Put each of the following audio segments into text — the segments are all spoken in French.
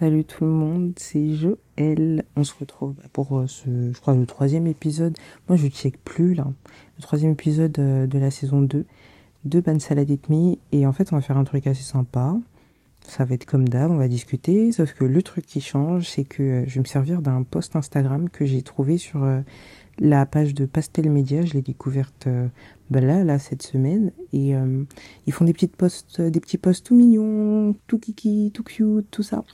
Salut tout le monde, c'est Joël. On se retrouve pour le troisième épisode. Moi, je ne check plus, là. Le troisième épisode de la saison 2 de Bansaladetmi. Et en fait, on va faire un truc assez sympa. Ça va être comme d'hab, on va discuter. Sauf que le truc qui change, c'est que je vais me servir d'un post Instagram que j'ai trouvé sur la page de Pastel Media. Je l'ai découverte là, cette semaine. Et ils font des petits posts tout mignons, tout kiki, tout cute, tout ça.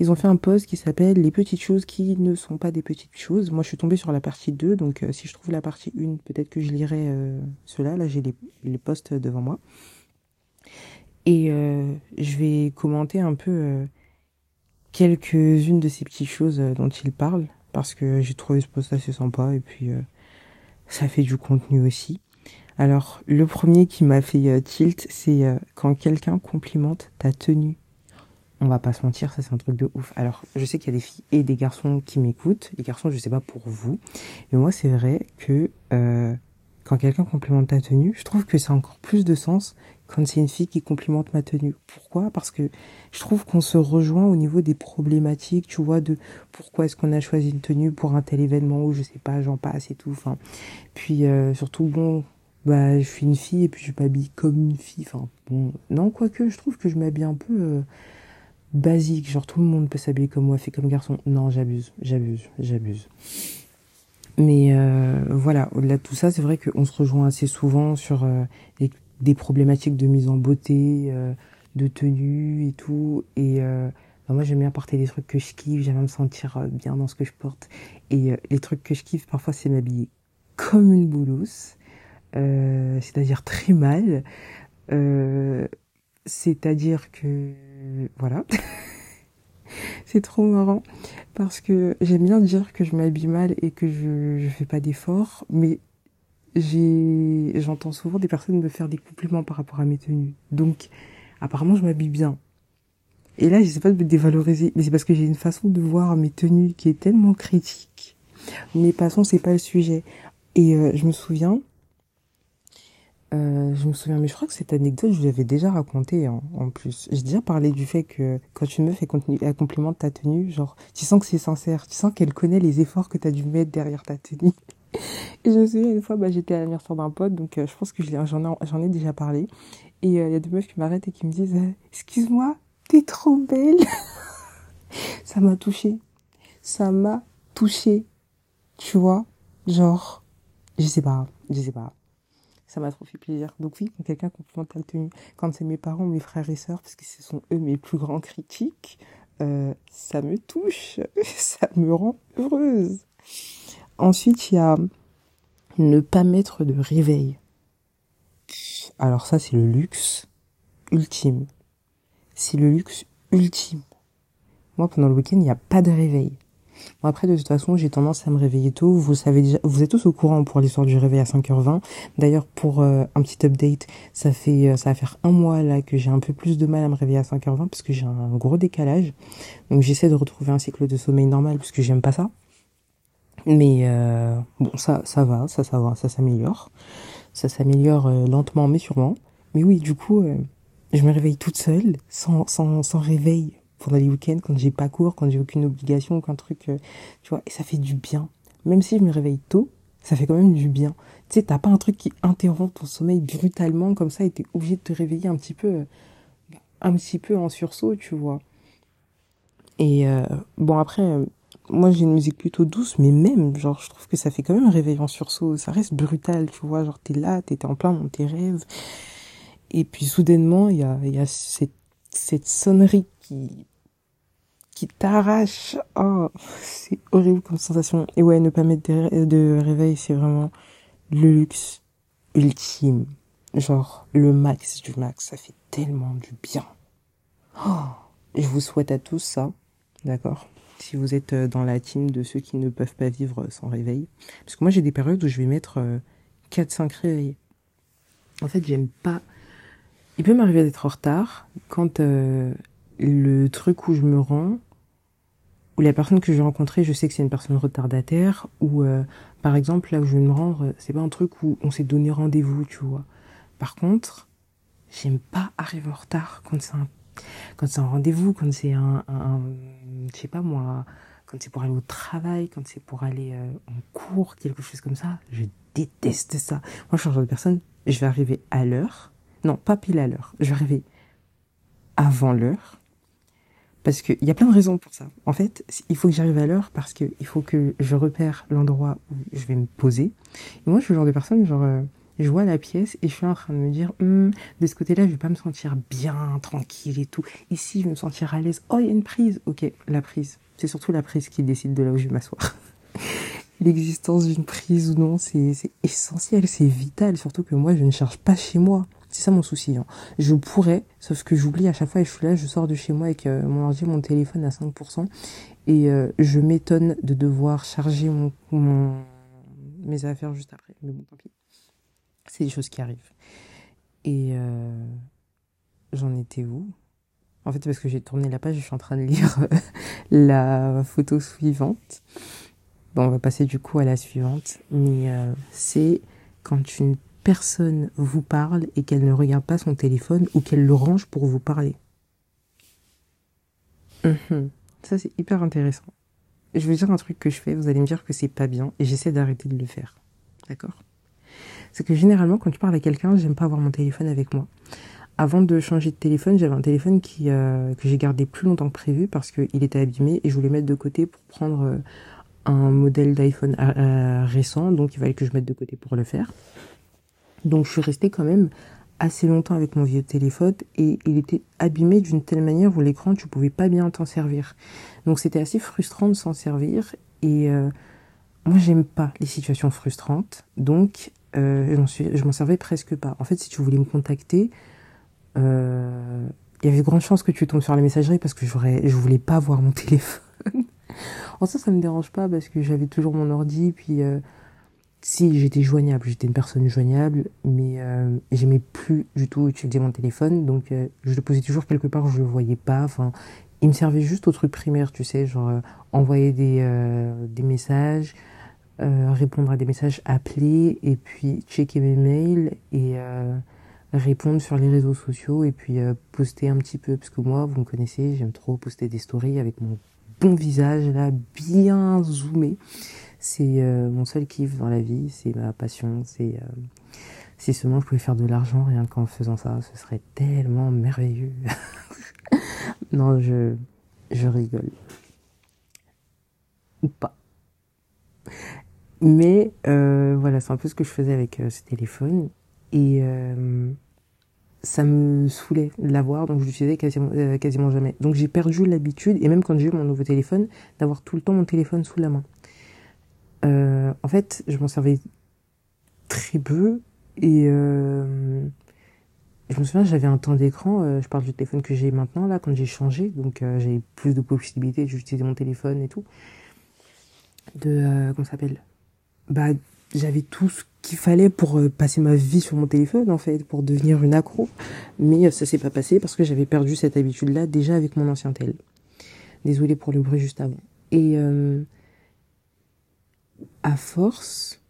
Ils ont fait un post qui s'appelle « Les petites choses qui ne sont pas des petites choses ». Moi, je suis tombée sur la partie 2, donc si je trouve la partie 1, peut-être que je lirai cela. Là, j'ai les posts devant moi. Et je vais commenter un peu quelques-unes de ces petites choses dont ils parlent, parce que j'ai trouvé ce post assez sympa, et puis ça fait du contenu aussi. Alors, le premier qui m'a fait tilt, c'est quand quelqu'un complimente ta tenue. On va pas se mentir, ça c'est un truc de ouf. Alors, je sais qu'il y a des filles et des garçons qui m'écoutent. Les garçons, je sais pas pour vous. Mais moi, c'est vrai que quand quelqu'un complimente ta tenue, je trouve que ça a encore plus de sens quand c'est une fille qui complimente ma tenue. Pourquoi ? Parce que je trouve qu'on se rejoint au niveau des problématiques, tu vois, de pourquoi est-ce qu'on a choisi une tenue pour un tel événement ou je sais pas, j'en passe et tout. Enfin, puis surtout, bon... bah, je suis une fille et puis je m'habille comme une fille. Enfin, bon, non, quoique, je trouve que je m'habille un peu basique. Genre, tout le monde peut s'habiller comme moi, fait comme garçon. Non, j'abuse. Mais voilà, au-delà de tout ça, c'est vrai qu'on se rejoint assez souvent sur des problématiques de mise en beauté, de tenue et tout. Et moi, j'aime bien porter des trucs que je kiffe. J'aime bien me sentir bien dans ce que je porte. Et les trucs que je kiffe, parfois, c'est m'habiller comme une boulousse. C'est-à-dire très mal, c'est-à-dire que, voilà, c'est trop marrant, parce que j'aime bien dire que je m'habille mal et que je fais pas d'efforts, mais j'entends souvent des personnes me faire des compliments par rapport à mes tenues, donc apparemment je m'habille bien. Et là, je sais pas de me dévaloriser, mais c'est parce que j'ai une façon de voir mes tenues qui est tellement critique, mais passons, c'est pas le sujet. Et je me souviens, mais je crois que cette anecdote, je vous l'avais déjà racontée en plus. J'ai déjà parlé du fait que quand une meuf elle complimente ta tenue, genre, tu sens que c'est sincère, tu sens qu'elle connaît les efforts que t'as dû mettre derrière ta tenue. Et je me souviens, une fois, j'étais à l'anniversaire d'un pote, donc je pense que j'en ai déjà parlé. Et il y a deux meufs qui m'arrêtent et qui me disent « Excuse-moi, t'es trop belle !» Ça m'a touchée. Tu vois, genre, je sais pas. Ça m'a trop fait plaisir. Donc oui, quand quelqu'un complimente ta tenue, quand c'est mes parents, mes frères et sœurs, parce que ce sont eux mes plus grands critiques, ça me touche, ça me rend heureuse. Ensuite, il y a ne pas mettre de réveil. Alors ça, c'est le luxe ultime. Moi, pendant le week-end, il n'y a pas de réveil. Bon, après, de toute façon, j'ai tendance à me réveiller tôt. Vous savez déjà, vous êtes tous au courant pour l'histoire du réveil à 5h20. D'ailleurs, pour un petit update, ça va faire un mois là que j'ai un peu plus de mal à me réveiller à 5h20 parce que j'ai un gros décalage. Donc, j'essaie de retrouver un cycle de sommeil normal parce que j'aime pas ça. Mais bon, ça va, ça s'améliore. Ça s'améliore lentement mais sûrement. Mais oui, du coup, je me réveille toute seule, sans réveil. Pendant les week-ends, quand j'ai pas cours, quand j'ai aucune obligation, aucun truc, tu vois, et ça fait du bien. Même si je me réveille tôt, ça fait quand même du bien. Tu sais, t'as pas un truc qui interrompt ton sommeil brutalement, comme ça, et t'es obligé de te réveiller un petit peu en sursaut, tu vois. Et bon, après, moi, j'ai une musique plutôt douce, mais même, genre, je trouve que ça fait quand même un réveil en sursaut. Ça reste brutal, tu vois, genre, t'es là, t'étais en plein dans tes rêves. Et puis, soudainement, il y a cette sonnerie qui t'arrache. Oh, c'est horrible comme sensation. Et ouais, ne pas mettre de réveil, c'est vraiment le luxe ultime. Genre, le max du max, ça fait tellement du bien. Oh, je vous souhaite à tous ça, d'accord ? Si vous êtes dans la team de ceux qui ne peuvent pas vivre sans réveil. Parce que moi, j'ai des périodes où je vais mettre 4-5 réveils. En fait, j'aime pas... Il peut m'arriver d'être en retard quand... le truc où je me rends, ou la personne que je vais rencontrer, je sais que c'est une personne retardataire, ou par exemple, là où je vais me rendre, c'est pas un truc où on s'est donné rendez-vous, tu vois. Par contre, j'aime pas arriver en retard quand c'est un Quand c'est un rendez-vous, quand c'est un je sais pas moi, quand c'est pour aller au travail, quand c'est pour aller en cours, quelque chose comme ça, je déteste ça. Moi, je suis un genre de personne, je vais arriver à l'heure. Non, pas pile à l'heure. Je vais arriver avant l'heure. Parce qu'il y a plein de raisons pour ça. En fait, il faut que j'arrive à l'heure parce qu'il faut que je repère l'endroit où je vais me poser. Et moi, je suis le genre de personne, genre, je vois la pièce et je suis en train de me dire, de ce côté-là, je vais pas me sentir bien, tranquille et tout. Ici, je vais me sentir à l'aise. Oh, il y a une prise. Ok, la prise. C'est surtout la prise qui décide de là où je vais m'asseoir. L'existence d'une prise ou non, c'est essentiel, c'est vital. Surtout que moi, je ne cherche pas chez moi. C'est ça mon souci. Hein. Je pourrais, sauf que j'oublie à chaque fois et je suis là, je sors de chez moi avec mon ordi, mon téléphone à 5%. Et je m'étonne de devoir charger mes affaires juste après. Mais bon, tant pis. C'est des choses qui arrivent. Et j'en étais où ? En fait, parce que j'ai tourné la page, je suis en train de lire la photo suivante. Bon, on va passer du coup à la suivante. Mais c'est quand une personne vous parle et qu'elle ne regarde pas son téléphone ou qu'elle le range pour vous parler. Ça, c'est hyper intéressant. Je vais dire un truc que je fais, vous allez me dire que c'est pas bien et j'essaie d'arrêter de le faire. D'accord ? C'est que généralement, quand je parle à quelqu'un, j'aime pas avoir mon téléphone avec moi. Avant de changer de téléphone, j'avais un téléphone que j'ai gardé plus longtemps que prévu parce qu'il était abîmé et je voulais mettre de côté pour prendre un modèle d'iPhone récent, donc il fallait que je mette de côté pour le faire. Donc je suis restée quand même assez longtemps avec mon vieux téléphone et il était abîmé d'une telle manière où l'écran, tu pouvais pas bien t'en servir. Donc c'était assez frustrant de s'en servir et moi j'aime pas les situations frustrantes, donc je m'en servais presque pas. En fait, si tu voulais me contacter, il y avait de grandes chances que tu tombes sur la messagerie parce que je voulais pas voir mon téléphone. En ça me dérange pas parce que j'avais toujours mon ordi puis... Si, j'étais joignable, j'étais une personne joignable, mais j'aimais plus du tout utiliser mon téléphone, donc je le posais toujours quelque part où je le voyais pas, enfin, il me servait juste au truc primaire, tu sais, genre envoyer des messages, répondre à des messages, appeler, et puis checker mes mails, et répondre sur les réseaux sociaux, et puis poster un petit peu, parce que moi, vous me connaissez, j'aime trop poster des stories avec mon bon visage, là, bien zoomé. C'est mon seul kiff dans la vie, c'est ma passion, c'est si seulement je pouvais faire de l'argent rien qu'en faisant ça, ce serait tellement merveilleux. Non, je rigole. Ou pas. Mais voilà, c'est un peu ce que je faisais avec ce téléphone et ça me saoulait de l'avoir, donc je l'utilisais quasiment jamais. Donc j'ai perdu l'habitude, et même quand j'ai eu mon nouveau téléphone, d'avoir tout le temps mon téléphone sous la main. En fait, je m'en servais très peu et je me souviens, j'avais un temps d'écran, je parle du téléphone que j'ai maintenant, là, quand j'ai changé, donc j'ai plus de possibilités d'utiliser mon téléphone et tout, comment ça s'appelle ? Bah, j'avais tout ce qu'il fallait pour passer ma vie sur mon téléphone, en fait, pour devenir une accro, mais ça s'est pas passé parce que j'avais perdu cette habitude-là déjà avec mon ancien tel. Désolée pour le bruit juste avant. Et... à force,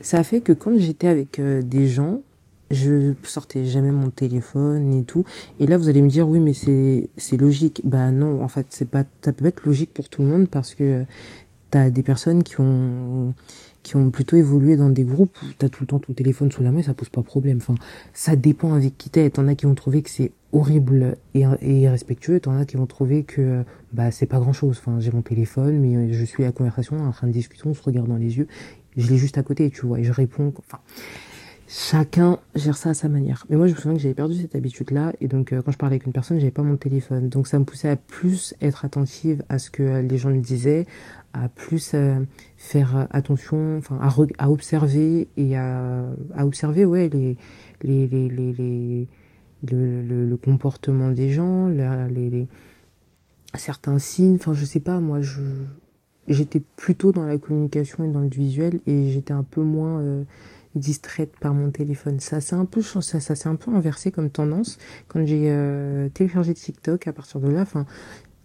ça a fait que quand j'étais avec des gens, je sortais jamais mon téléphone et tout. Et là, vous allez me dire, oui, mais c'est logique. Bah non, en fait, c'est pas, ça peut pas être logique pour tout le monde parce que t'as des personnes qui ont plutôt évolué dans des groupes où t'as tout le temps ton téléphone sous la main, ça pose pas problème. Enfin, ça dépend avec qui t'es. T'en as qui vont trouver que c'est horrible et irrespectueux, t'en as qui vont trouver que bah c'est pas grand chose. Enfin, j'ai mon téléphone, mais je suis à la conversation, en train de discuter, on se regarde dans les yeux, je l'ai juste à côté, tu vois, et je réponds. Enfin, chacun gère ça à sa manière. Mais moi, je me souviens que j'avais perdu cette habitude-là, et donc quand je parlais avec une personne, j'avais pas mon téléphone, donc ça me poussait à plus être attentive à ce que les gens me disaient, à plus faire attention, enfin à observer et à observer, ouais, le comportement des gens, certains signes, enfin je sais pas, moi j'étais plutôt dans la communication et dans le visuel et j'étais un peu moins distraite par mon téléphone. Ça s'est un peu inversé comme tendance quand j'ai téléchargé TikTok. À partir de là, enfin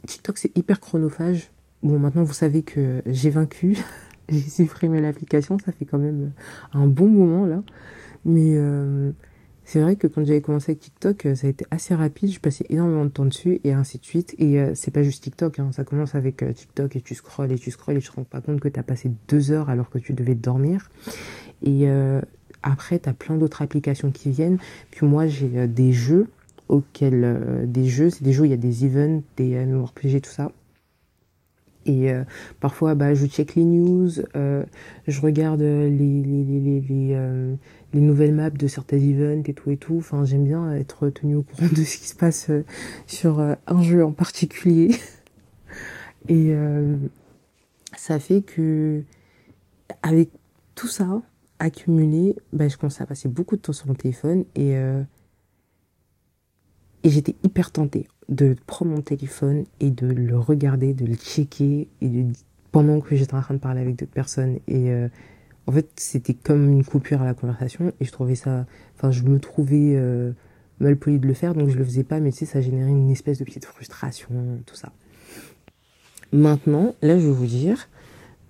TikTok c'est hyper chronophage. Bon, maintenant vous savez que j'ai vaincu, j'ai supprimé l'application, ça fait quand même un bon moment là, mais C'est vrai que quand j'avais commencé avec TikTok, ça a été assez rapide, je passais énormément de temps dessus et ainsi de suite. Et c'est pas juste TikTok, hein, ça commence avec TikTok et tu scrolles et tu te rends pas compte que t'as passé 2 heures alors que tu devais dormir. Et après, t'as plein d'autres applications qui viennent. Puis moi, j'ai des jeux auxquels... c'est des jeux où il y a des events, des RPG, tout ça. Et parfois, bah, je check les news, je regarde les nouvelles maps de certains events et tout. Enfin, j'aime bien être tenu au courant de ce qui se passe sur un jeu en particulier. Et ça fait que, avec tout ça accumulé, bah, je commençais à passer beaucoup de temps sur mon téléphone et j'étais hyper tentée de prendre mon téléphone et de le regarder, de le checker pendant que j'étais en train de parler avec d'autres personnes. Et en fait, c'était comme une coupure à la conversation et je trouvais ça... Enfin, je me trouvais mal poli de le faire, donc je le faisais pas, mais tu sais, ça générait une espèce de petite frustration, tout ça. Maintenant, là, je vais vous dire,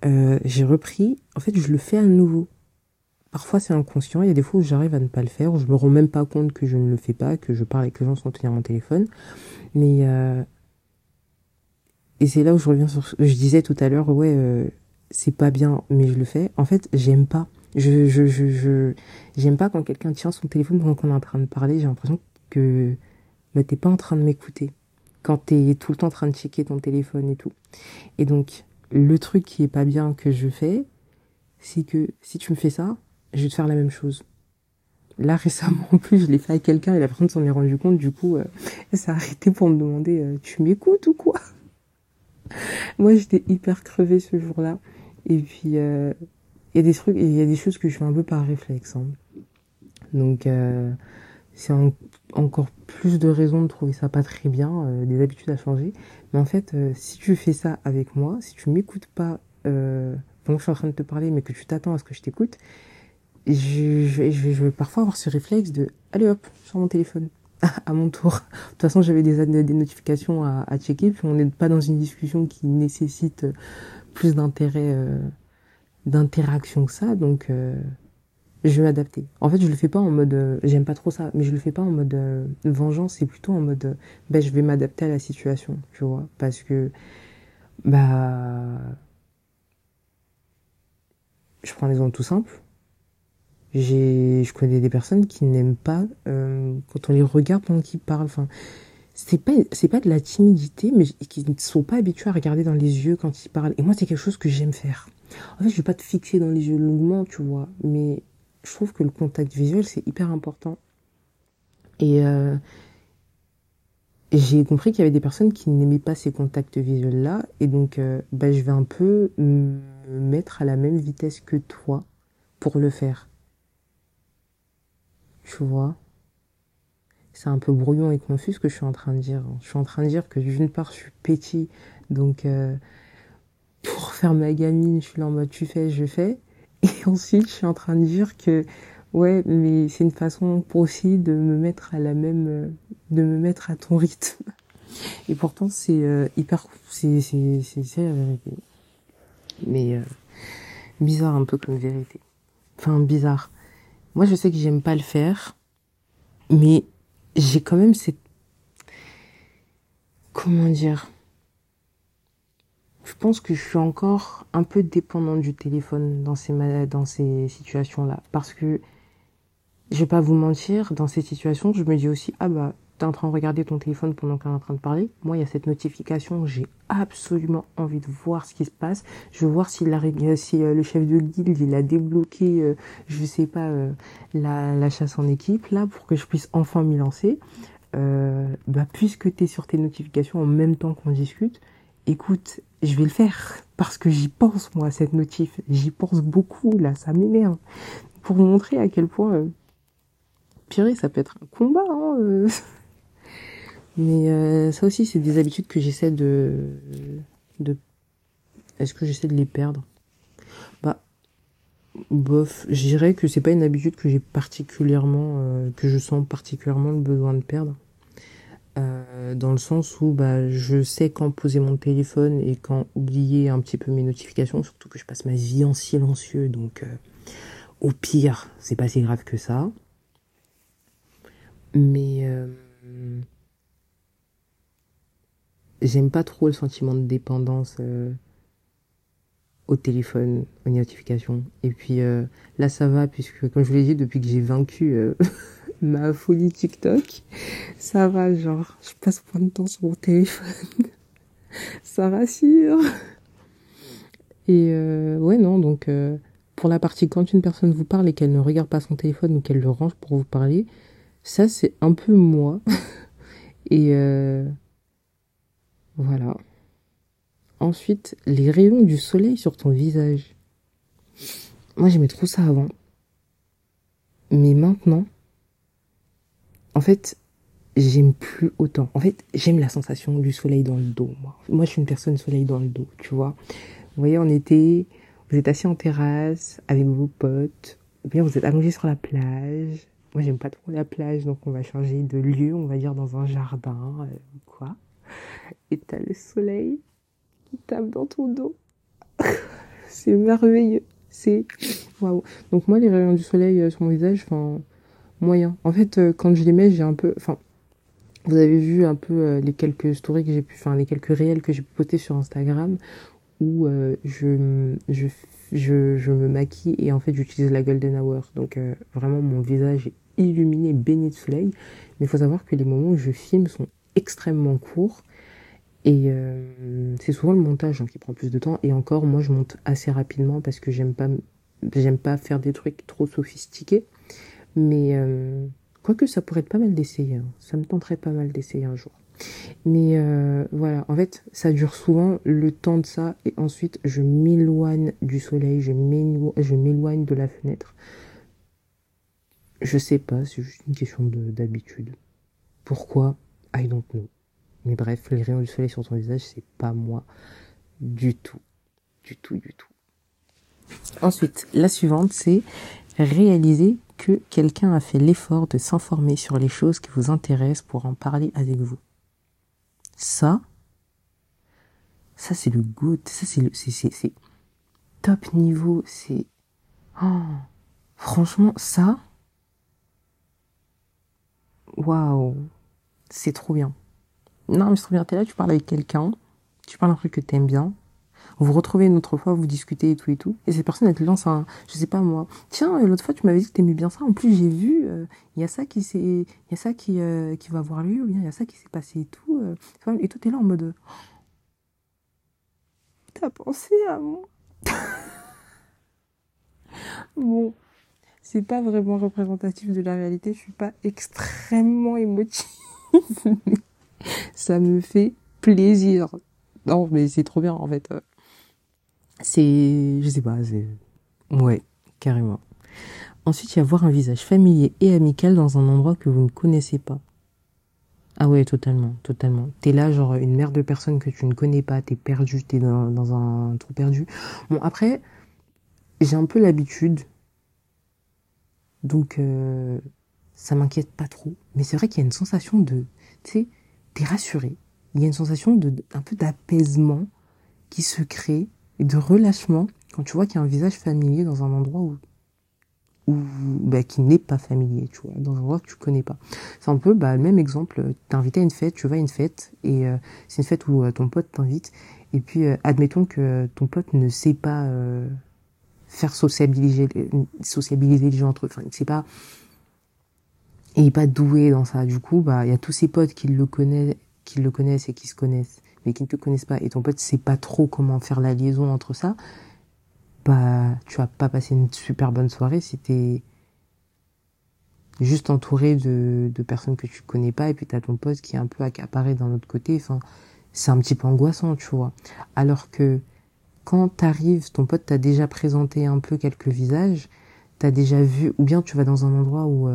j'ai repris... En fait, je le fais à nouveau. Parfois, c'est inconscient. Il y a des fois où j'arrive à ne pas le faire, où je me rends même pas compte que je ne le fais pas, que je parle avec les gens sans tenir mon téléphone. Mais et c'est là où je reviens sur ce que je disais tout à l'heure, ouais, c'est pas bien, mais je le fais. En fait, j'aime pas. J'aime pas quand quelqu'un tient son téléphone pendant qu'on est en train de parler. J'ai l'impression que bah, t'es pas en train de m'écouter quand t'es tout le temps en train de checker ton téléphone et tout. Et donc, le truc qui est pas bien que je fais, c'est que si tu me fais ça, je vais te faire la même chose. Là, récemment, en plus, je l'ai fait à quelqu'un et la personne s'en est rendue compte. Du coup, elle s'est arrêtée pour me demander « Tu m'écoutes ou quoi ?» Moi, j'étais hyper crevée ce jour-là. Et puis, il y a des choses que je fais un peu par réflexe. Hein. Donc, c'est encore plus de raisons de trouver ça pas très bien, des habitudes à changer. Mais en fait, si tu fais ça avec moi, si tu m'écoutes pas pendant que je suis en train de te parler, mais que tu t'attends à ce que je t'écoute, je vais parfois avoir ce réflexe de « Allez hop, sur mon téléphone, à mon tour ». De toute façon, j'avais des notifications à checker, puis on n'est pas dans une discussion qui nécessite plus d'intérêt, d'interaction que ça, donc je vais m'adapter. En fait, je le fais pas en mode « j'aime pas trop ça », mais je le fais pas en mode vengeance, c'est plutôt en mode « je vais m'adapter à la situation », tu vois, parce que je prends un exemple tout simple. Je connais des personnes qui n'aiment pas quand on les regarde pendant qu'ils parlent. Enfin, c'est pas de la timidité, mais qui ne sont pas habitués à regarder dans les yeux quand ils parlent. Et moi, c'est quelque chose que j'aime faire. En fait, je vais pas te fixer dans les yeux longuement, tu vois. Mais je trouve que le contact visuel, c'est hyper important. Et j'ai compris qu'il y avait des personnes qui n'aimaient pas ces contacts visuels-là. Et donc, je vais un peu me mettre à la même vitesse que toi pour le faire. Tu vois, c'est un peu brouillon et confus ce que je suis en train de dire. Je suis en train de dire que d'une part, je suis petit, donc pour faire ma gamine, je suis là en mode tu fais, je fais. Et ensuite, je suis en train de dire que ouais, mais c'est une façon aussi de me mettre à la même, de me mettre à ton rythme. Et pourtant, c'est hyper, c'est la vérité. Mais bizarre un peu comme vérité. Enfin, bizarre. Moi, je sais que j'aime pas le faire, mais j'ai quand même cette... Comment dire ? Je pense que je suis encore un peu dépendante du téléphone dans ces situations-là. Parce que, je vais pas vous mentir, dans ces situations, je me dis aussi, t'es en train de regarder ton téléphone pendant qu'on est en train de parler. Moi, il y a cette notification, j'ai absolument envie de voir ce qui se passe. Je veux voir si le chef de guilde, il a débloqué, je sais pas, la chasse en équipe, là, pour que je puisse enfin m'y lancer. Puisque t'es sur tes notifications en même temps qu'on discute, écoute, je vais le faire, parce que j'y pense, moi, à cette notif. J'y pense beaucoup, là, ça m'énerve. Pour vous montrer à quel point, purée, ça peut être un combat, hein, Mais ça aussi, c'est des habitudes que j'essaie de... Est-ce que j'essaie de les perdre ? Bof, je dirais que c'est pas une habitude que j'ai particulièrement... que je sens particulièrement le besoin de perdre. Dans le sens où je sais quand poser mon téléphone et quand oublier un petit peu mes notifications, surtout que je passe ma vie en silencieux, donc au pire, c'est pas si grave que ça. Mais j'aime pas trop le sentiment de dépendance au téléphone, aux notifications. Et puis là, ça va, puisque comme je vous l'ai dit, depuis que j'ai vaincu ma folie TikTok, ça va, genre, je passe moins de temps sur mon téléphone. Ça rassure. Et ouais, non, donc pour la partie quand une personne vous parle et qu'elle ne regarde pas son téléphone ou qu'elle le range pour vous parler, ça c'est un peu moi. Et voilà. Ensuite, les rayons du soleil sur ton visage. Moi j'aimais trop ça avant. Mais maintenant, en fait, j'aime plus autant. En fait, j'aime la sensation du soleil dans le dos. Moi je suis une personne soleil dans le dos, tu vois. Vous voyez, en été, vous êtes assis en terrasse avec vos potes, ou bien vous êtes allongé sur la plage. Moi, j'aime pas trop la plage, donc on va changer de lieu, on va dire dans un jardin, quoi. Et t'as le soleil qui tape dans ton dos. C'est merveilleux. C'est waouh. Donc moi, les rayons du soleil sur mon visage, enfin, moyen. En fait, quand je les mets, j'ai un peu... Enfin, vous avez vu un peu les quelques stories que j'ai pu... Enfin, les quelques réels que j'ai pu poster sur Instagram, où je me maquille et en fait j'utilise la golden hour, donc vraiment mon visage est illuminé, baigné de soleil. Mais il faut savoir que les moments où je filme sont extrêmement courts et c'est souvent le montage qui prend plus de temps. Et encore, moi je monte assez rapidement parce que j'aime pas faire des trucs trop sophistiqués. Mais quoique ça pourrait être pas mal d'essayer, hein. Ça me tenterait pas mal d'essayer un jour. Mais voilà, en fait ça dure souvent le temps de ça, et ensuite je m'éloigne du soleil, je m'éloigne de la fenêtre. Je sais pas, c'est juste une question d'habitude. Pourquoi? I don't know. Mais bref, les rayons du soleil sur ton visage, c'est pas moi du tout. Du tout, du tout. Ensuite, la suivante, c'est réaliser que quelqu'un a fait l'effort de s'informer sur les choses qui vous intéressent pour en parler avec vous. Ça c'est le goût, ça c'est top niveau, c'est... Oh, franchement, ça... Waouh, c'est trop bien. Non mais c'est trop bien, t'es là, tu parles avec quelqu'un, tu parles un truc que t'aimes bien, vous vous retrouvez une autre fois, vous discutez et tout, et cette personne elle te lance un, je sais pas moi, tiens l'autre fois tu m'avais dit que t'aimais bien ça, en plus j'ai vu, y a ça qui s'est, y a ça qui va avoir lieu, ou bien y a ça qui s'est passé et tout, et toi t'es là en mode, t'as pensé à moi. Bon, c'est pas vraiment représentatif de la réalité, je suis pas extrêmement émotive, mais ça me fait plaisir. Non mais c'est trop bien en fait. C'est... Je sais pas, c'est... Ouais, carrément. Ensuite, il y a voir un visage familier et amical dans un endroit que vous ne connaissez pas. Ah ouais, totalement, totalement. T'es là, genre, une merde de personnes que tu ne connais pas, t'es perdu, t'es dans un trou perdu. Bon, après, j'ai un peu l'habitude, donc ça m'inquiète pas trop. Mais c'est vrai qu'il y a une sensation de... Tu sais, t'es rassuré. Il y a une sensation un peu d'apaisement qui se crée, et de relâchement, quand tu vois qu'il y a un visage familier dans un endroit où bah, qui n'est pas familier, tu vois, dans un endroit que tu connais pas. C'est un peu, bah, le même exemple, t'es invité à une fête, tu vas à une fête, et c'est une fête où ton pote t'invite, et puis, admettons que ton pote ne sait pas faire sociabiliser les gens entre eux, enfin, il sait pas, et il est pas doué dans ça. Du coup, bah, il y a tous ses potes qui le connaissent et qui se connaissent, mais qui ne te connaissent pas, et ton pote sait pas trop comment faire la liaison entre ça. Bah, tu vas pas passer une super bonne soirée si t'es juste entouré de personnes que tu connais pas, et puis t'as ton pote qui est un peu accaparé d'un autre côté. Enfin, c'est un petit peu angoissant, tu vois. Alors que quand t'arrives, ton pote t'a déjà présenté un peu quelques visages, t'as déjà vu, ou bien tu vas dans un endroit où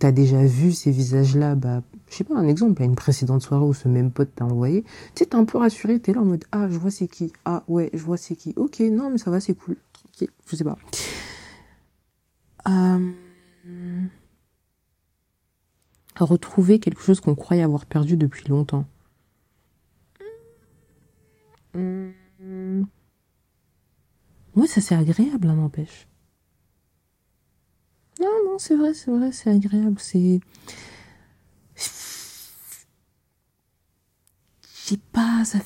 t'as déjà vu ces visages-là, bah, je sais pas, un exemple, à une précédente soirée où ce même pote t'a envoyé, tu sais, t'es un peu rassuré, t'es là en mode, ah, je vois c'est qui, ah, ouais, je vois c'est qui, ok, non, mais ça va, c'est cool, tranquille, je sais pas. Retrouver quelque chose qu'on croyait avoir perdu depuis longtemps. Ouais, ça c'est agréable, hein, n'empêche. Non, c'est vrai, c'est agréable, c'est... Ah, ça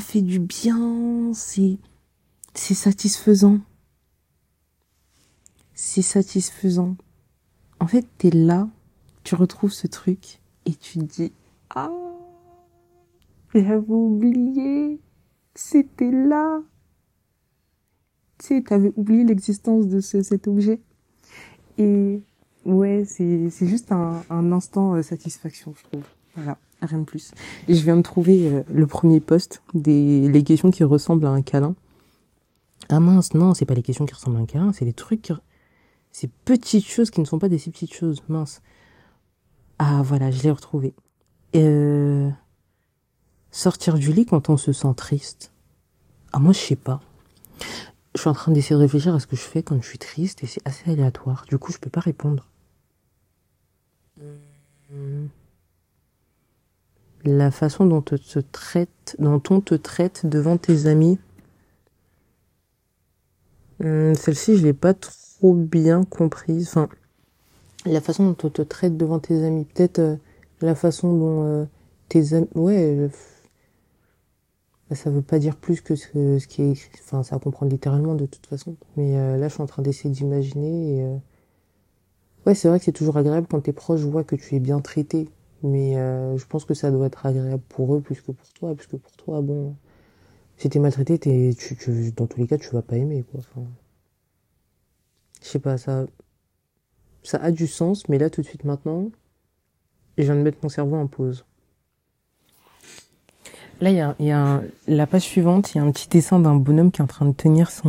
fait du bien, c'est satisfaisant. C'est satisfaisant. En fait, t'es là, tu retrouves ce truc et tu te dis « Ah, j'avais oublié, c'était là !» Tu sais, t'avais oublié l'existence de cet objet. Et ouais, c'est juste un instant satisfaction, je trouve. Voilà, rien de plus. Et je viens de trouver le premier post les questions qui ressemblent à un câlin. Ah mince, non, c'est pas les questions qui ressemblent à un câlin, c'est les trucs qui... Ces petites choses qui ne sont pas des si petites choses, mince. Ah voilà, je l'ai retrouvé. Sortir du lit quand on se sent triste. Ah moi je sais pas. Je suis en train d'essayer de réfléchir à ce que je fais quand je suis triste et c'est assez aléatoire. Du coup je peux pas répondre. La façon dont on te traite devant tes amis. Celle-ci je l'ai pas trop bien comprise. Enfin, la façon dont on te traite devant tes amis, peut-être la façon dont tes amis... Ouais, ça veut pas dire plus que ce qui est écrit. Enfin, ça va comprendre littéralement de toute façon. Mais là, je suis en train d'essayer d'imaginer. Et, ouais, c'est vrai que c'est toujours agréable quand tes proches voient que tu es bien traité. Mais je pense que ça doit être agréable pour eux plus que pour toi. Puisque pour toi, bon, si t'es maltraité, dans tous les cas, tu vas pas aimer, quoi. Enfin, je sais pas, ça a du sens, mais là, tout de suite, maintenant, je viens de mettre mon cerveau en pause. Là, il y a la page suivante, il y a un petit dessin d'un bonhomme qui est en train de tenir sa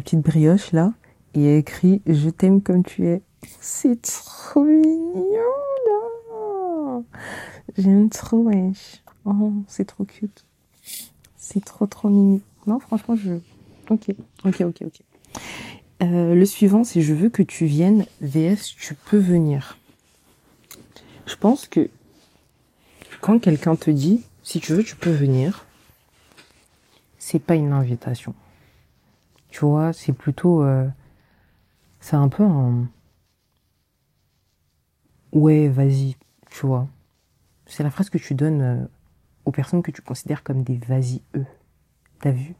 petite brioche, là, et il y a écrit « Je t'aime comme tu es ». C'est trop mignon, là. J'aime trop, wesh. Oh, c'est trop cute. C'est trop, trop mignon. Non, franchement, Ok. Le suivant, c'est « Je veux que tu viennes, VS, tu peux venir ». Je pense que quand quelqu'un te dit « Si tu veux, tu peux venir », c'est pas une invitation. Tu vois, c'est plutôt... c'est un peu un... Ouais, vas-y, tu vois. C'est la phrase que tu donnes aux personnes que tu considères comme des vas-y-eux. T'as vu ?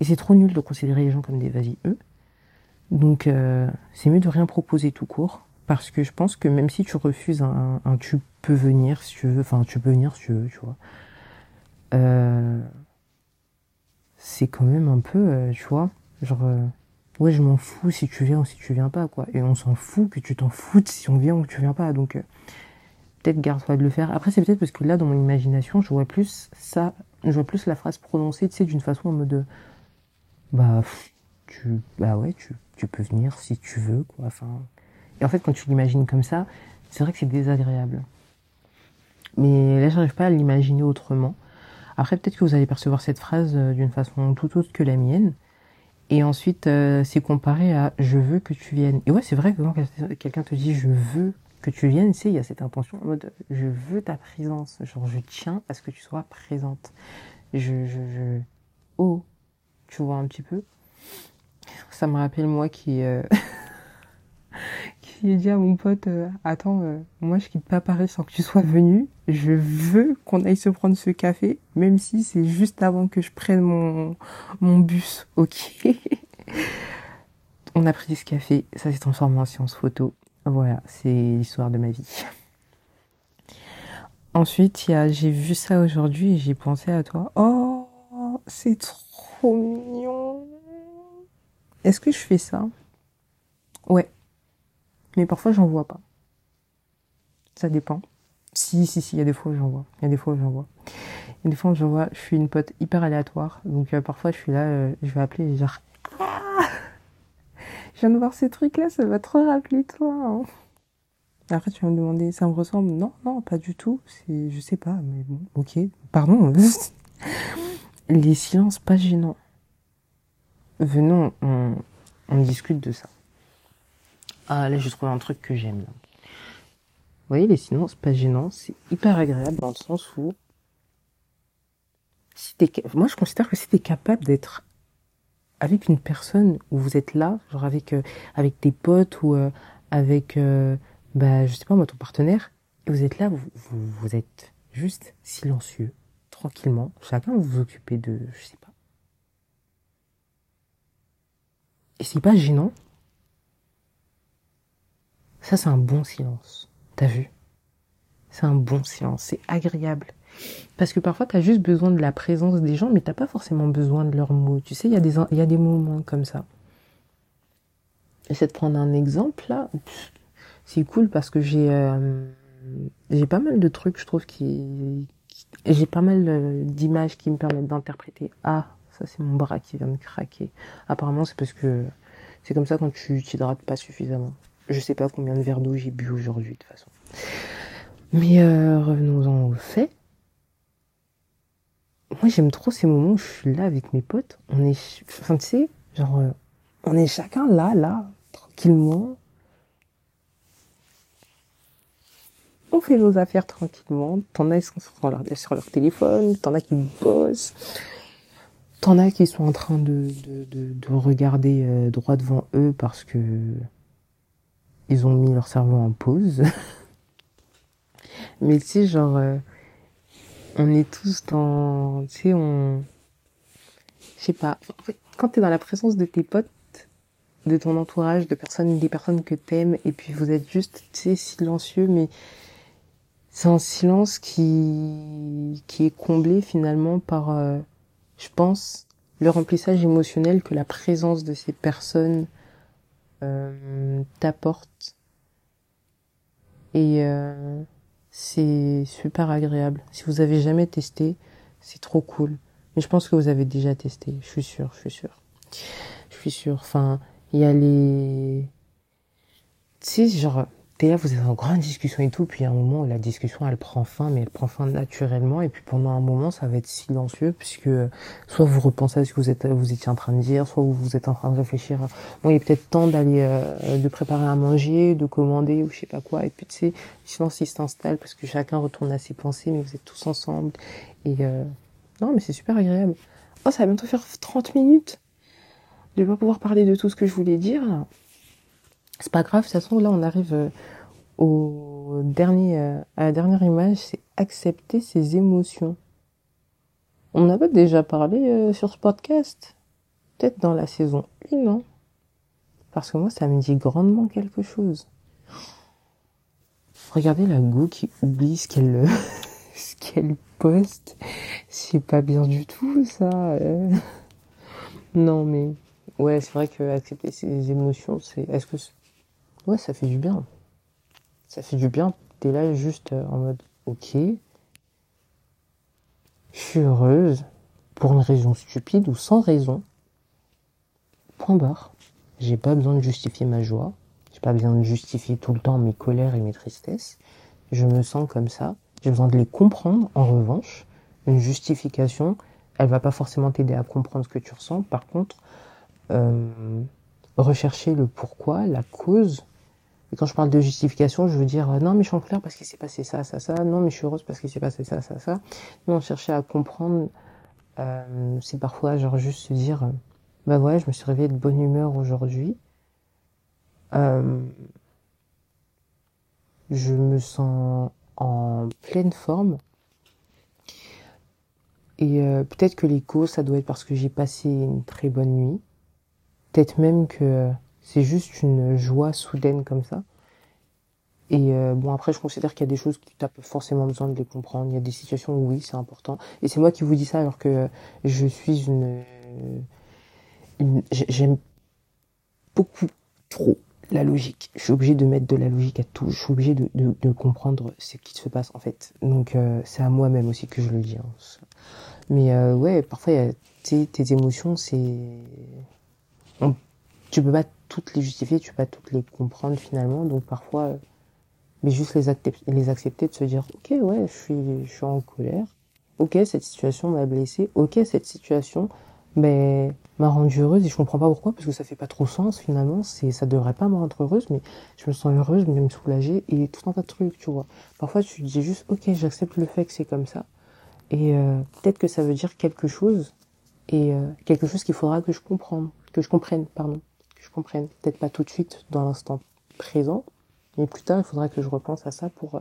Et c'est trop nul de considérer les gens comme des vas-y-eux. Donc, c'est mieux de rien proposer tout court, parce que je pense que même si tu refuses un tu peux venir si tu veux, enfin tu peux venir si tu veux, tu vois, c'est quand même un peu, tu vois, genre, ouais je m'en fous si tu viens ou si tu viens pas, quoi, et on s'en fout que tu t'en foutes si on vient ou que tu viens pas, donc peut-être garde-toi de le faire. Après c'est peut-être parce que là dans mon imagination je vois plus la phrase prononcée, tu sais, d'une façon en mode de, tu peux venir si tu veux, quoi, enfin... Et en fait, quand tu l'imagines comme ça, c'est vrai que c'est désagréable. Mais là, j'arrive pas à l'imaginer autrement. Après, peut-être que vous allez percevoir cette phrase d'une façon tout autre que la mienne. Et ensuite, c'est comparé à « je veux que tu viennes ». Et ouais, c'est vrai que quand quelqu'un te dit « je veux que tu viennes », tu sais, il y a cette intention en mode « je veux ta présence ». Genre, je tiens à ce que tu sois présente. Oh, tu vois un petit peu. Ça me rappelle moi qui... J'ai dit à mon pote, attends, moi je quitte pas Paris sans que tu sois venu. Je veux qu'on aille se prendre ce café, même si c'est juste avant que je prenne mon bus. Ok. On a pris ce café, ça s'est transformé en séance photo. Voilà, c'est l'histoire de ma vie. Ensuite, j'ai vu ça aujourd'hui et j'ai pensé à toi. Oh, c'est trop mignon. Est-ce que je fais ça ? Ouais. Mais parfois, j'en vois pas. Ça dépend. Si, il y a des fois où j'en vois. Il y a des fois où j'en vois, je suis une pote hyper aléatoire. Donc, parfois, je suis là, je vais appeler et genre... Ah, je viens de voir ces trucs-là, ça va trop rappeler toi. Hein. Après, tu vas me demander, ça me ressemble ? Non, pas du tout. C'est, je sais pas, mais bon, ok. Pardon. Les silences pas gênants. Venons, on discute de ça. Ah, là, j'ai trouvé un truc que j'aime, là. Vous voyez, les silences, c'est pas gênant, c'est hyper agréable dans le sens où... Moi, je considère que si t'es capable d'être avec une personne où vous êtes là, genre avec tes potes ou avec, je sais pas, moi, ton partenaire, et vous êtes là, vous êtes juste silencieux, tranquillement. Chacun vous vous occupez de... je sais pas. Et c'est pas gênant. Ça, c'est un bon silence. T'as vu? C'est un bon silence. C'est agréable. Parce que parfois, t'as juste besoin de la présence des gens, mais t'as pas forcément besoin de leurs mots. Tu sais, il y a des moments comme ça. J'essaie de prendre un exemple, là. C'est cool parce que j'ai pas mal de trucs, je trouve, j'ai pas mal d'images qui me permettent d'interpréter. Ah, ça, c'est mon bras qui vient de craquer. Apparemment, c'est parce que c'est comme ça quand tu t'hydrates pas suffisamment. Je sais pas combien de verres d'eau j'ai bu aujourd'hui, de toute façon. Mais revenons-en au fait. Moi, j'aime trop ces moments où je suis là avec mes potes. Enfin, tu sais, genre... on est chacun là, tranquillement. On fait nos affaires tranquillement. T'en as qui sont sur leur téléphone, t'en as qui bossent, t'en as qui sont en train de regarder droit devant eux parce que ils ont mis leur cerveau en pause. Mais tu sais, genre, on est tous dans... Tu sais, je sais pas. En fait, quand t'es dans la présence de tes potes, de ton entourage, des personnes que t'aimes, et puis vous êtes juste, tu sais, silencieux, mais c'est un silence qui est comblé finalement par, je pense, le remplissage émotionnel que la présence de ces personnes t'apporte. Et c'est super agréable. Si vous avez jamais testé, c'est trop cool. Mais je pense que vous avez déjà testé. Je suis sûre. Enfin... il y a les... Tu sais, genre, t'es là, vous êtes en grande discussion et tout, puis il y a un moment où la discussion, elle prend fin, mais elle prend fin naturellement, et puis pendant un moment, ça va être silencieux, puisque soit vous repensez à ce que vous étiez en train de dire, soit vous êtes en train de réfléchir, bon, il est peut-être temps d'aller, de préparer à manger, de commander, ou je sais pas quoi, et puis tu sais, le silence, il s'installe, parce que chacun retourne à ses pensées, mais vous êtes tous ensemble, et non, mais c'est super agréable. Oh, ça va bientôt faire 30 minutes. Je vais pas pouvoir parler de tout ce que je voulais dire. C'est pas grave, de toute façon, là, on arrive à la dernière image, c'est accepter ses émotions. On en avait déjà parlé sur ce podcast. Peut-être dans la saison 1, non? Parce que moi, ça me dit grandement quelque chose. Regardez la go qui oublie ce qu'elle, ce qu'elle poste. C'est pas bien du tout, ça. Non, mais... ouais, c'est vrai que accepter ses émotions, c'est... Est-ce que... ouais, ça fait du bien. Ça fait du bien. T'es là juste en mode, ok, je suis heureuse pour une raison stupide ou sans raison. Point barre. J'ai pas besoin de justifier ma joie. J'ai pas besoin de justifier tout le temps mes colères et mes tristesses. Je me sens comme ça. J'ai besoin de les comprendre. En revanche, une justification, elle va pas forcément t'aider à comprendre ce que tu ressens. Par contre... rechercher le pourquoi, la cause. Et quand je parle de justification, je veux dire non mais je suis en colère parce qu'il s'est passé ça, ça, ça. Non mais je suis heureuse parce qu'il s'est passé ça, ça, ça. Non, chercher à comprendre, c'est parfois genre juste se dire bah ouais, je me suis réveillée de bonne humeur aujourd'hui. Je me sens en pleine forme. Et peut-être que les causes, ça doit être parce que j'ai passé une très bonne nuit. Peut-être même que c'est juste une joie soudaine comme ça. Et bon, après, je considère qu'il y a des choses que tu as forcément besoin de les comprendre. Il y a des situations où oui, c'est important. Et c'est moi qui vous dis ça alors que je suis j'aime beaucoup trop la logique. Je suis obligée de mettre de la logique à tout. Je suis obligée de comprendre ce qui se passe en fait. Donc, c'est à moi-même aussi que je le dis. Hein. Mais ouais, parfois, y a tes émotions, c'est... tu peux pas toutes les justifier, tu peux pas toutes les comprendre finalement, donc parfois, mais juste les accepter, de se dire, ok, ouais, je suis en colère, ok, cette situation m'a blessée, ok, cette situation, ben, m'a rendue heureuse, et je comprends pas pourquoi, parce que ça fait pas trop sens finalement, ça devrait pas me rendre heureuse, mais je me sens heureuse, je me soulager, et tout un tas de trucs, tu vois. Parfois, tu dis juste, ok, j'accepte le fait que c'est comme ça, et peut-être que ça veut dire quelque chose, et quelque chose qu'il faudra que je comprenne. Peut-être pas tout de suite dans l'instant présent, mais plus tard, il faudra que je repense à ça pour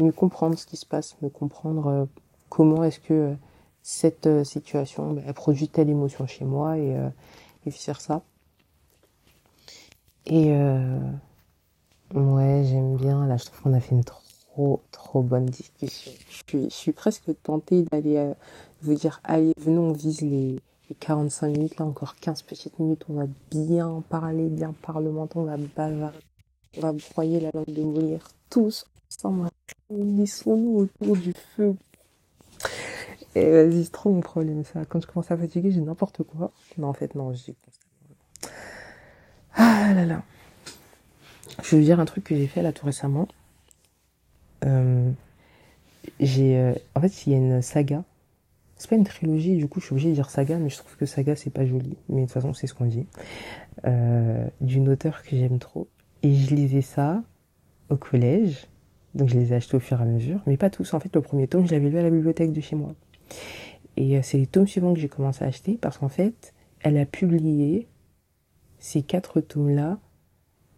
mieux comprendre ce qui se passe, mieux comprendre comment est-ce que cette situation elle produit telle émotion chez moi et faire ça. Et ouais, j'aime bien. Là, je trouve qu'on a fait une trop bonne discussion. Je suis presque tentée d'aller vous dire, allez, venons, on vise les 45 minutes. Là, encore 15 petites minutes. On va bien parler, bien parlementer. On va bavarder. On va broyer la langue de Molière tous ensemble. Unissons-nous autour du feu. Et vas-y, c'est trop mon problème, ça. Quand je commence à fatiguer, j'ai n'importe quoi. Mais en fait, non, j'ai constamment... Ah là là. Je vais vous dire un truc que j'ai fait là tout récemment. En fait, il y a une saga. C'est pas une trilogie, du coup, je suis obligée de dire saga, mais je trouve que saga, c'est pas joli. Mais de toute façon, c'est ce qu'on dit. D'une auteure que j'aime trop. Et je lisais ça au collège. Donc, je les ai achetés au fur et à mesure. Mais pas tous. En fait, le premier tome, je l'avais lu à la bibliothèque de chez moi. Et c'est les tomes suivants que j'ai commencé à acheter parce qu'en fait, elle a publié ces 4 tomes-là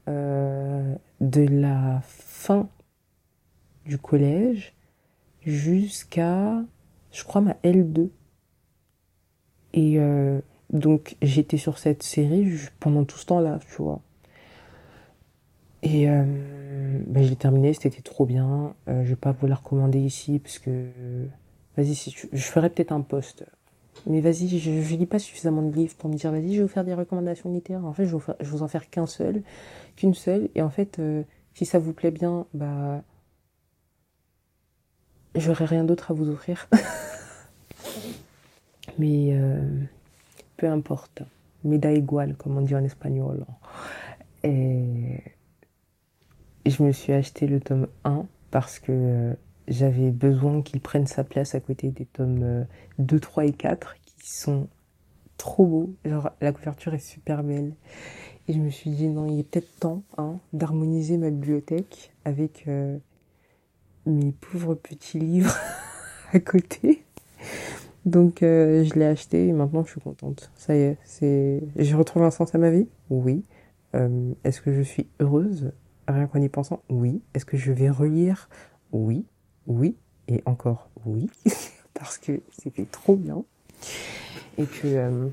de la fin du collège jusqu'à, je crois, ma L2. Et donc, j'étais sur cette série pendant tout ce temps-là, tu vois. Et ben, je l'ai terminé, c'était trop bien. Je vais pas vous la recommander ici parce que vas-y, si tu... je ferai peut-être un post. Mais vas-y, je lis pas suffisamment de livres pour me dire vas-y, je vais vous faire des recommandations littéraires. En fait, je vais vous en faire qu'une seule. Et en fait, si ça vous plaît bien, bah j'aurai rien d'autre à vous offrir. Mais peu importe. Me da igual, comme on dit en espagnol. Et je me suis acheté le tome 1 parce que j'avais besoin qu'il prenne sa place à côté des tomes 2, 3 et 4 qui sont trop beaux. Genre, la couverture est super belle. Et je me suis dit, non, il est peut-être temps d'harmoniser ma bibliothèque avec mes pauvres petits livres à côté. Donc, je l'ai acheté et maintenant, je suis contente. Ça y est, j'ai retrouvé un sens à ma vie ? Oui. Est-ce que je suis heureuse ? Rien qu'en y pensant, oui. Est-ce que je vais relire ? Oui, oui, et encore oui, parce que c'était trop bien. Et que,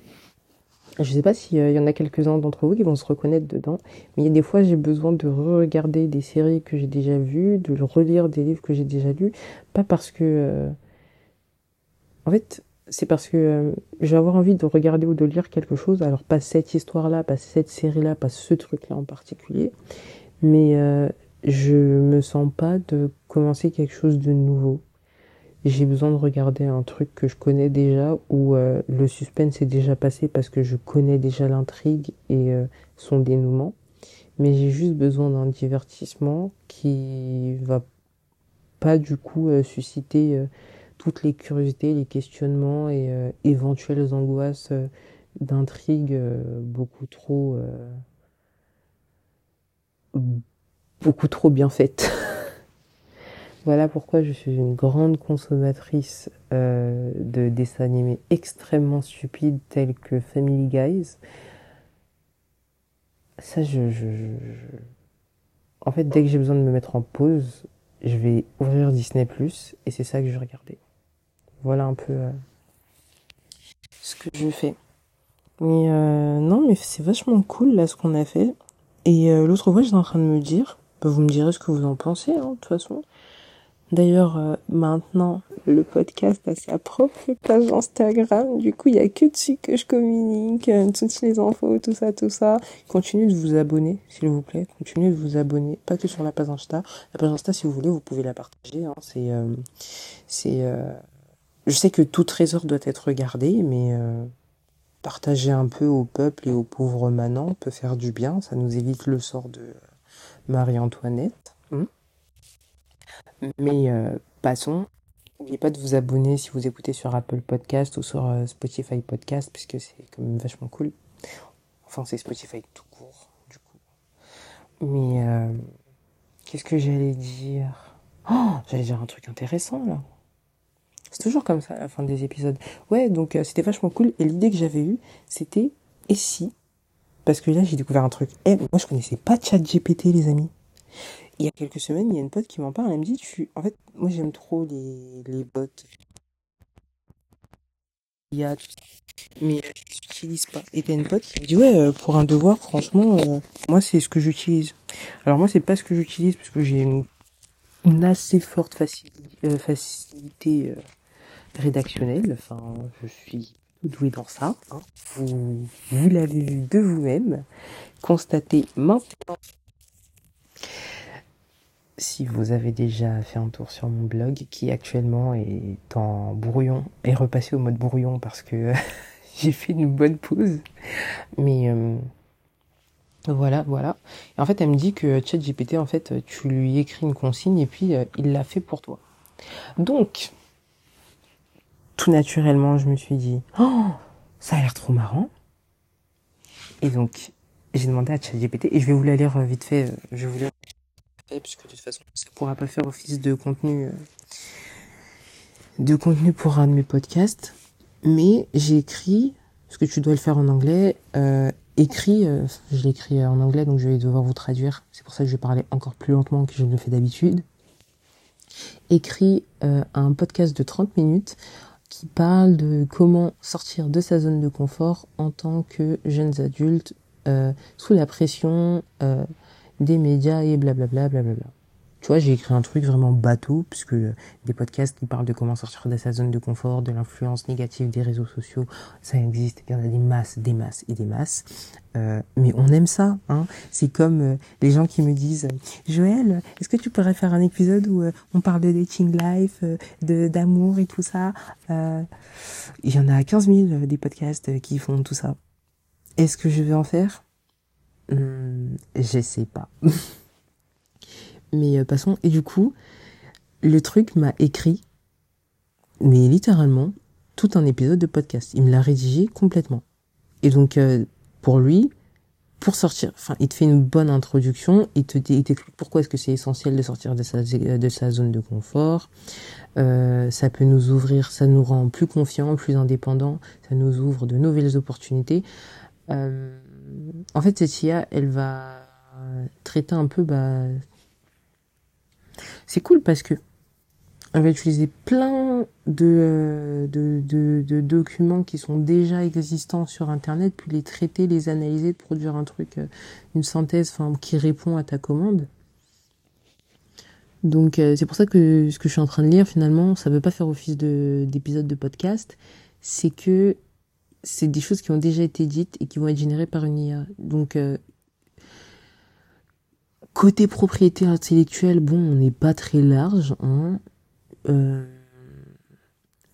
je sais pas s'il y en a quelques-uns d'entre vous qui vont se reconnaître dedans, mais il y a des fois, j'ai besoin de re-regarder des séries que j'ai déjà vues, de relire des livres que j'ai déjà lus, pas parce que... En fait, c'est parce que je vais avoir envie de regarder ou de lire quelque chose, alors pas cette histoire-là, pas cette série-là, pas ce truc-là en particulier, mais je me sens pas de commencer quelque chose de nouveau. J'ai besoin de regarder un truc que je connais déjà, où le suspense est déjà passé parce que je connais déjà l'intrigue et son dénouement. Mais j'ai juste besoin d'un divertissement qui va pas du coup susciter toutes les curiosités, les questionnements et éventuelles angoisses d'intrigues beaucoup trop bien faite. Voilà pourquoi je suis une grande consommatrice de dessins animés extrêmement stupides tels que Family Guys. Ça, en fait, dès que j'ai besoin de me mettre en pause, je vais ouvrir Disney+, et c'est ça que je vais regarder. Voilà un peu ce que je fais. Mais non, mais c'est vachement cool là ce qu'on a fait. Et l'autre fois, j'étais en train de me dire, bah, vous me direz ce que vous en pensez, de toute façon. D'ailleurs, maintenant, le podcast a sa propre page Instagram. Du coup, il n'y a que dessus que je communique, toutes les infos, tout ça. Continuez de vous abonner, s'il vous plaît. Continuez de vous abonner, pas que sur la page Insta. La page Insta, si vous voulez, vous pouvez la partager. Je sais que tout trésor doit être gardé, mais... Partager un peu au peuple et aux pauvres manants peut faire du bien. Ça nous évite le sort de Marie-Antoinette. Mais passons. N'oubliez pas de vous abonner si vous écoutez sur Apple Podcast ou sur Spotify Podcast, puisque c'est quand même vachement cool. Enfin, c'est Spotify tout court, du coup. Mais qu'est-ce que j'allais dire ? J'allais dire un truc intéressant, là. C'est toujours comme ça à la fin des épisodes. Ouais, donc c'était vachement cool. Et l'idée que j'avais eue, c'était « Et si ?» Parce que là, j'ai découvert un truc. Moi, je connaissais pas ChatGPT, les amis. Il y a quelques semaines, il y a une pote qui m'en parle. Elle me dit « En fait, moi, j'aime trop les bots. l'IA, mais je n'utilise pas. Et t'as une pote qui me dit ouais, pour un devoir, franchement, moi c'est ce que j'utilise. Alors moi c'est pas ce que j'utilise parce que j'ai une assez forte facilité rédactionnelle. Enfin, je suis doué dans ça. Hein. Vous l'avez vu de vous-même. Constatez maintenant. Si vous avez déjà fait un tour sur mon blog, qui actuellement est en brouillon, est repassé au mode brouillon parce que j'ai fait une bonne pause. Mais voilà. Et en fait, elle me dit que ChatGPT, en fait, tu lui écris une consigne et puis il l'a fait pour toi. Donc, tout naturellement, je me suis dit « Oh, ça a l'air trop marrant !» Et donc, j'ai demandé à ChatGPT, et je vais vous la lire vite fait, je vais vous lire... parce que de toute façon ça pourra pas faire office de contenu pour un de mes podcasts, mais j'ai écrit, parce que tu dois le faire en anglais, je l'ai écrit en anglais, donc je vais devoir vous traduire, c'est pour ça que je vais parler encore plus lentement que je ne le fais d'habitude. Écrit un podcast de 30 minutes qui parle de comment sortir de sa zone de confort en tant que jeunes adultes sous la pression des médias et blablabla. Tu vois, j'ai écrit un truc vraiment bateau, parce que des podcasts qui parlent de comment sortir de sa zone de confort, de l'influence négative des réseaux sociaux, ça existe, il y en a des masses. Mais on aime ça, hein. C'est comme les gens qui me disent « Joël, est-ce que tu pourrais faire un épisode où on parle de dating life, d'amour et tout ça ?» Il y en a 15 000 des podcasts qui font tout ça. Est-ce que je vais en faire ? Je sais pas. Mais passons. Et du coup, le truc m'a écrit, mais littéralement, tout un épisode de podcast. Il me l'a rédigé complètement. Et donc, pour lui, pour sortir, enfin, il te fait une bonne introduction, il t'explique pourquoi est-ce que c'est essentiel de sortir de sa zone de confort. Ça peut nous ouvrir, ça nous rend plus confiants, plus indépendants, ça nous ouvre de nouvelles opportunités. En fait, cette IA, elle va traiter un peu, c'est cool parce que elle va utiliser plein de documents qui sont déjà existants sur Internet, puis les traiter, les analyser, produire un truc, une synthèse, qui répond à ta commande. Donc, c'est pour ça que ce que je suis en train de lire, finalement, ça peut pas faire office d'épisode de podcast. C'est que c'est des choses qui ont déjà été dites et qui vont être générées par une IA. Donc, côté propriété intellectuelle, on n'est pas très large. Hein.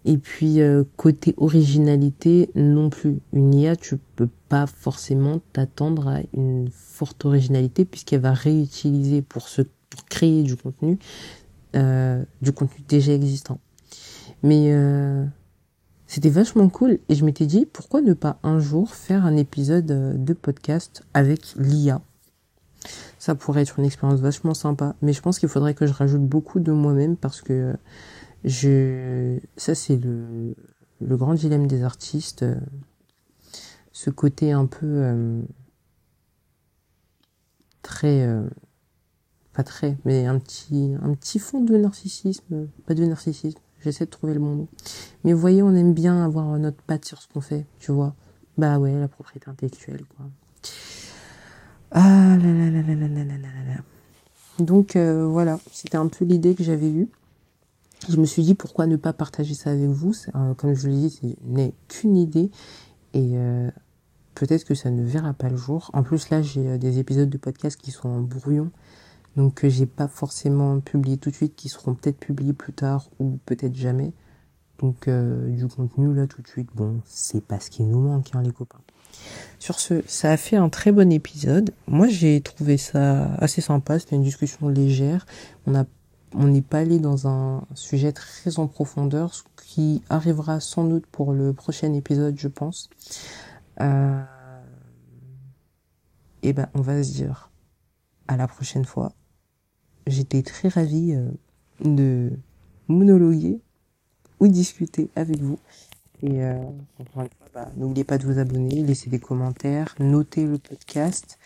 Et puis, côté originalité, non plus. Une IA, tu peux pas forcément t'attendre à une forte originalité puisqu'elle va réutiliser pour créer du contenu déjà existant. Mais... c'était vachement cool et je m'étais dit pourquoi ne pas un jour faire un épisode de podcast avec l'IA. Ça pourrait être une expérience vachement sympa, mais je pense qu'il faudrait que je rajoute beaucoup de moi-même parce que ça c'est le grand dilemme des artistes, ce côté un peu un petit fond de narcissisme, pas de narcissisme. J'essaie de trouver le bon mot. Mais vous voyez, on aime bien avoir notre patte sur ce qu'on fait, tu vois. Bah ouais, la propriété intellectuelle, quoi. Ah là. Donc, voilà, c'était un peu l'idée que j'avais eue. Je me suis dit, pourquoi ne pas partager ça avec vous ? Comme je vous l'ai dit, ce n'est qu'une idée. Et peut-être que ça ne verra pas le jour. En plus, là, j'ai des épisodes de podcast qui sont en brouillon. Donc que j'ai pas forcément publié tout de suite, qui seront peut-être publiés plus tard ou peut-être jamais. Donc du contenu là tout de suite, c'est pas ce qui nous manque, hein, les copains. Sur ce, ça a fait un très bon épisode. Moi j'ai trouvé ça assez sympa, c'était une discussion légère. On n'est pas allé dans un sujet très en profondeur, ce qui arrivera sans doute pour le prochain épisode, je pense. On va se dire à la prochaine fois. J'étais très ravie de monologuer ou discuter avec vous. Et encore une fois, n'oubliez pas de vous abonner, laissez des commentaires, notez le podcast.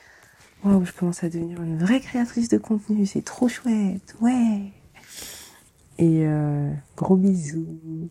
Waouh, je commence à devenir une vraie créatrice de contenu, c'est trop chouette, ouais. Et gros bisous.